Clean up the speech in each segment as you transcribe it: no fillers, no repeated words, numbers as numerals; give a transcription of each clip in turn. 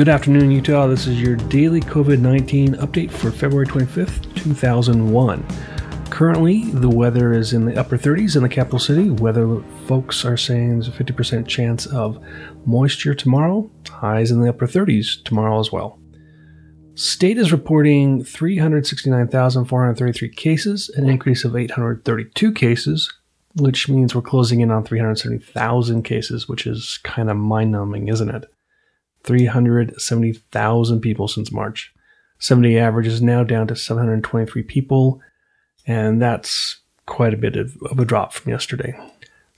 Good afternoon, Utah. This is your daily COVID-19 update for February 25th, 2001. Currently, the weather is in the upper 30s in the capital city. Weather folks are saying there's a 50% chance of moisture tomorrow. Highs in the upper 30s tomorrow as well. State is reporting 369,433 cases, an increase of 832 cases, which means we're closing in on 370,000 cases, which is kind of mind-numbing, isn't it? 370,000 people since March. 70 average is now down to 723 people, and that's quite a bit of a drop from yesterday.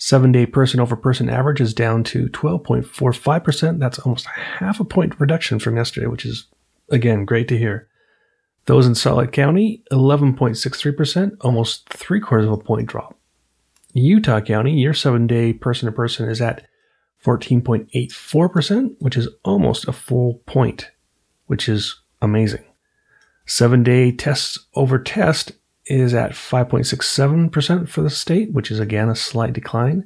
7-day person-over-person average is down to 12.45%. That's almost half a point reduction from yesterday, which is, again, great to hear. Those in Salt Lake County, 11.63%, almost three-quarters of a point drop. Utah County, your 7-day person-to-person is at 14.84%, which is almost a full point, which is amazing. 7-day tests over test is at 5.67% for the state, which is again a slight decline.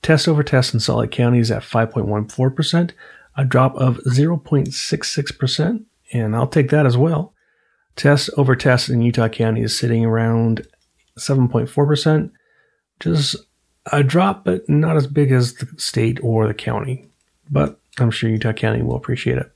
Test over test in Salt Lake County is at 5.14%, a drop of 0.66%, and I'll take that as well. Test over test in Utah County is sitting around 7.4%, just a drop, but not as big as the state or the county. But I'm sure Utah County will appreciate it.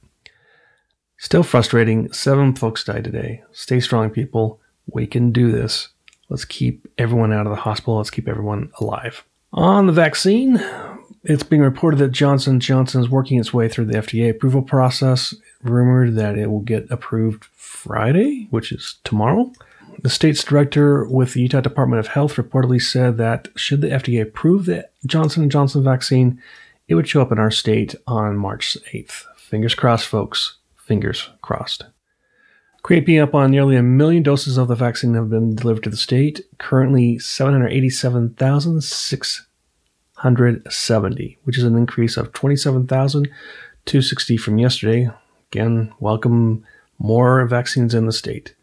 Still frustrating. 7 folks died today. Stay strong, people. We can do this. Let's keep everyone out of the hospital. Let's keep everyone alive. On the vaccine, it's being reported that Johnson & Johnson is working its way through the FDA approval process. Rumored that it will get approved Friday, which is tomorrow. The state's director with the Utah Department of Health reportedly said that should the FDA approve the Johnson & Johnson vaccine, it would show up in our state on March 8th. Fingers crossed, folks. Fingers crossed. Creeping up on nearly 1 million doses of the vaccine have been delivered to the state. Currently, 787,670, which is an increase of 27,260 from yesterday. Again, welcome more vaccines in the state.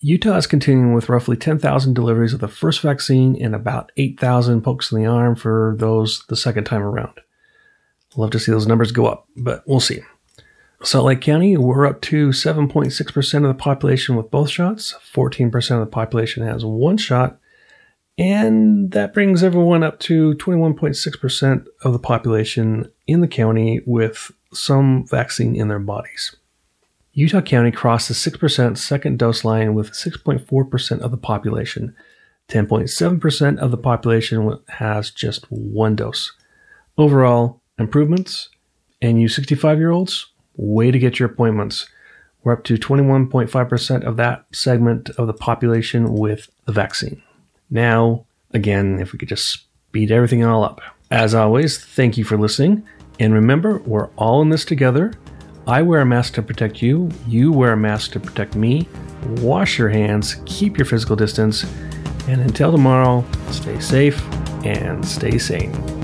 Utah is continuing with roughly 10,000 deliveries of the first vaccine and about 8,000 pokes in the arm for those the second time around. Love to see those numbers go up, but we'll see. Salt Lake County, we're up to 7.6% of the population with both shots. 14% of the population has one shot. And that brings everyone up to 21.6% of the population in the county with some vaccine in their bodies. Utah County crossed the 6% second dose line with 6.4% of the population. 10.7% of the population has just one dose. Overall, improvements. And you 65-year-olds, way to get your appointments. We're up to 21.5% of that segment of the population with the vaccine. Now, again, if we could just speed everything all up. As always, thank you for listening. And remember, we're all in this together. I wear a mask to protect you. You wear a mask to protect me. Wash your hands. Keep your physical distance. And until tomorrow, stay safe and stay sane.